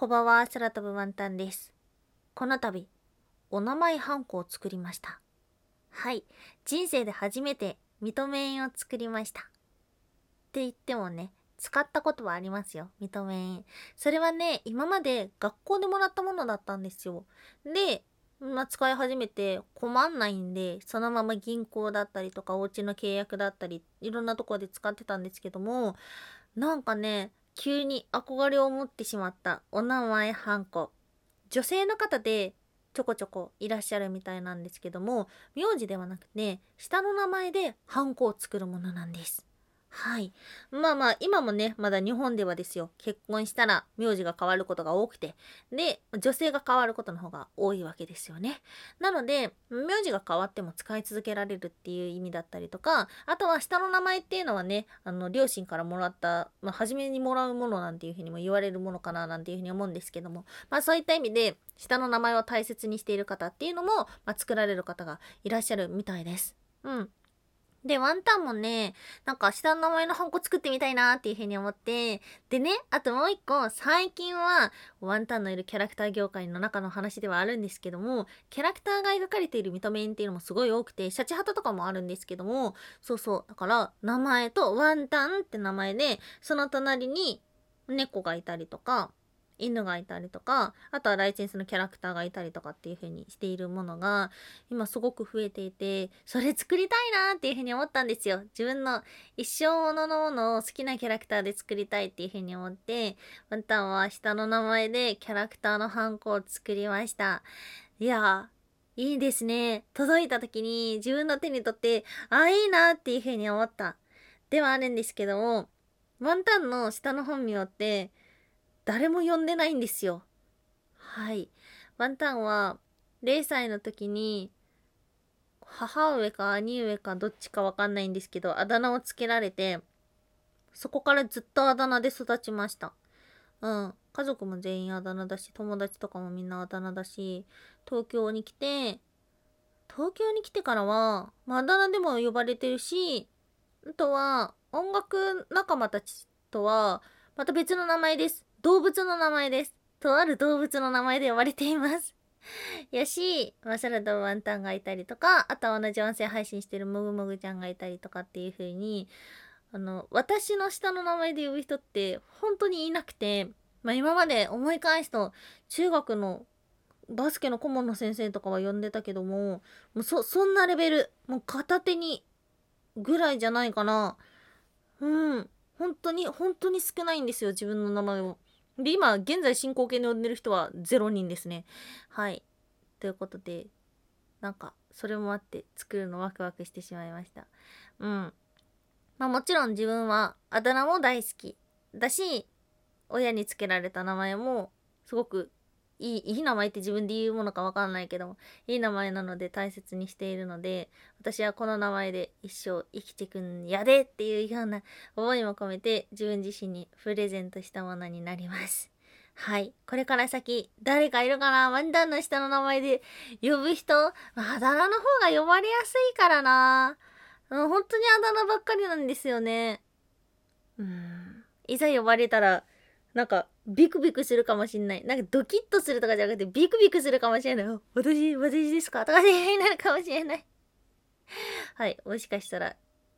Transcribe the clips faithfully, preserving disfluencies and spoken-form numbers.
こんばんは、空飛ぶワンタンです。この度お名前ハンコを作りました。はい、人生で初めて認め印を作りました。って言ってもね、使ったことはありますよ、認め印。それはね、今まで学校でもらったものだったんですよ。で、まあ、使い始めて困んないんで、そのまま銀行だったりとかお家の契約だったりいろんなところで使ってたんですけども、なんかね、急に憧れを持ってしまったお名前ハンコ。女性の方でちょこちょこいらっしゃるみたいなんですけども、名字ではなくて下の名前でハンコを作るものなんです。はい、まあまあ今もね、まだ日本ではですよ、結婚したら名字が変わることが多くて、で女性が変わることの方が多いわけですよね。なので名字が変わっても使い続けられるっていう意味だったりとか、あとは下の名前っていうのはね、あの両親からもらった、まあ、初めにもらうものなんていうふうにも言われるものかななんていうふうに思うんですけども、まあそういった意味で下の名前を大切にしている方っていうのも、まあ、作られる方がいらっしゃるみたいです。うんで、ワンタンもね、なんか下の名前のハンコ作ってみたいなっていう風に思って、でね、あともう一個、最近はワンタンのいるキャラクター業界の中の話ではあるんですけども、キャラクターが描かれている認め印っていうのもすごい多くて、シャチハタとかもあるんですけども、そうそう、だから名前とワンタンって名前で、その隣に猫がいたりとか、犬がいたりとか、あとはライセンスのキャラクターがいたりとかっていう風にしているものが今すごく増えていて、それ作りたいなーっていう風に思ったんですよ。自分の一生もののものを好きなキャラクターで作りたいっていう風に思って、ワンタンは下の名前でキャラクターのハンコを作りました。いやーいいですね。届いた時に自分の手に取って、あーいいなーっていう風に思ったではあるんですけども、ワンタンの下の本名って誰も呼んでないんですよ。はい。ワンタンはゼロさいの時に母上か兄上かどっちかわかんないんですけど、あだ名をつけられて、そこからずっとあだ名で育ちました。うん。家族も全員あだ名だし、友達とかもみんなあだ名だし、東京に来て、東京に来てからは、まあ、あだ名でも呼ばれてるし、あとは音楽仲間たちとはまた別の名前です。動物の名前です。とある動物の名前で呼ばれています。やし、マサラとワンタンがいたりとか、あとは同じ音声配信してるもぐもぐちゃんがいたりとかっていう風に、あの、私の下の名前で呼ぶ人って本当にいなくて、まあ今まで思い返すと、中学のバスケの顧問の先生とかは呼んでたけども、もうそ、そんなレベル、もう片手にぐらいじゃないかな。うん。本当に、本当に少ないんですよ、自分の名前を。で、今、現在進行形で呼んでる人はゼロにんですね。はい。ということで、なんか、それもあって、作るのワクワクしてしまいました。うん。まあ、もちろん自分は、あだ名も大好きだし、親につけられた名前も、すごくいい、いい名前って自分で言うものかわかんないけども、いい名前なので大切にしているので、私はこの名前で一生生きてくんやでっていうような思いも込めて、自分自身にプレゼントしたものになります。はい。これから先、誰かいるかな？ワンタンの下の名前で呼ぶ人？あだ名の方が呼ばれやすいからな。もう本当にあだ名ばっかりなんですよね。うーん。いざ呼ばれたら、なんか、ビクビクするかもしんない。なんかドキッとするとかじゃなくて、ビクビクするかもしれない。私、私ですかとかになるかもしれない。はい。もしかしたら、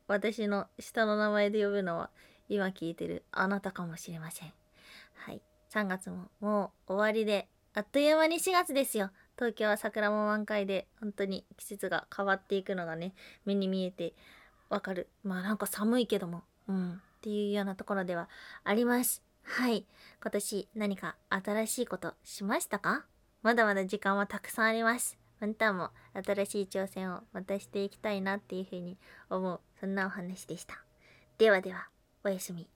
私の下の名前で呼ぶのは、今聞いてるあなたかもしれません。はい。さんがつももう終わりで、あっという間にしがつですよ。東京は桜も満開で、本当に季節が変わっていくのがね、目に見えてわかる。まあなんか寒いけども、うん。っていうようなところではあります。はい。今年何か新しいことしましたか？まだまだ時間はたくさんあります。ワンタンも新しい挑戦をまたしていきたいなっていうふうに思う、そんなお話でした。ではでは、おやすみ。